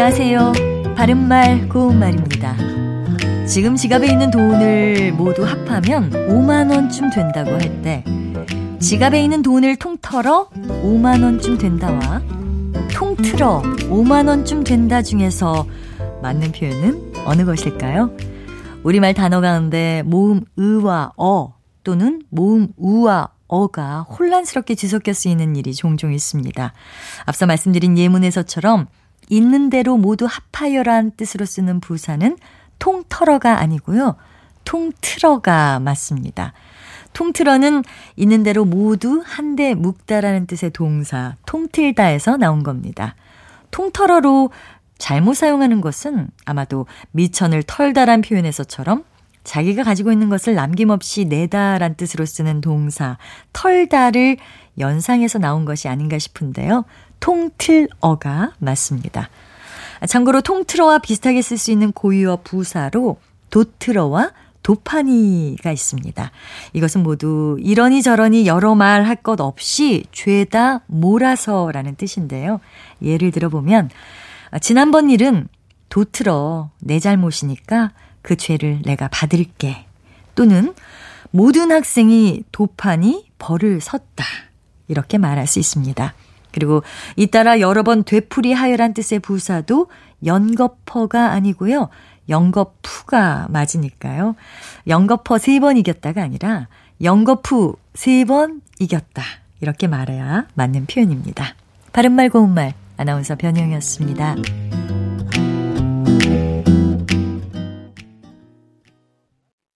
안녕하세요. 바른말 고운말입니다. 지금 지갑에 있는 돈을 모두 합하면 5만원쯤 된다고 할 때 지갑에 있는 돈을 통털어 5만원쯤 된다와 통틀어 5만원쯤 된다 중에서 맞는 표현은 어느 것일까요? 우리말 단어 가운데 모음 으와 어 또는 모음 우와 어가 혼란스럽게 뒤섞여 쓰이는 일이 종종 있습니다. 앞서 말씀드린 예문에서처럼 있는 대로 모두 합하여란 뜻으로 쓰는 부사는 통털어가 아니고요. 통틀어가 맞습니다. 통틀어는 있는 대로 모두 한데 묶다라는 뜻의 동사 통틀다에서 나온 겁니다. 통털어로 잘못 사용하는 것은 아마도 미천을 털다란 표현에서처럼 자기가 가지고 있는 것을 남김없이 내다란 뜻으로 쓰는 동사 털다를 연상해서 나온 것이 아닌가 싶은데요. 통틀어가 맞습니다. 참고로 통틀어와 비슷하게 쓸 수 있는 고유어 부사로 도틀어와 도파니가 있습니다. 이것은 모두 이러니 저러니 여러 말 할 것 없이 죄다 몰아서라는 뜻인데요. 예를 들어보면 지난번 일은 도틀어 내 잘못이니까 그 죄를 내가 받을게. 또는 모든 학생이 도파니 벌을 섰다. 이렇게 말할 수 있습니다. 그리고 잇따라 여러 번 되풀이하여란 뜻의 부사도 연거퍼가 아니고요. 연거푸가 맞으니까요. 연거퍼 3번 이겼다가 아니라 연거푸 3번 이겼다. 이렇게 말해야 맞는 표현입니다. 바른말 고운말 아나운서 변희영이었습니다.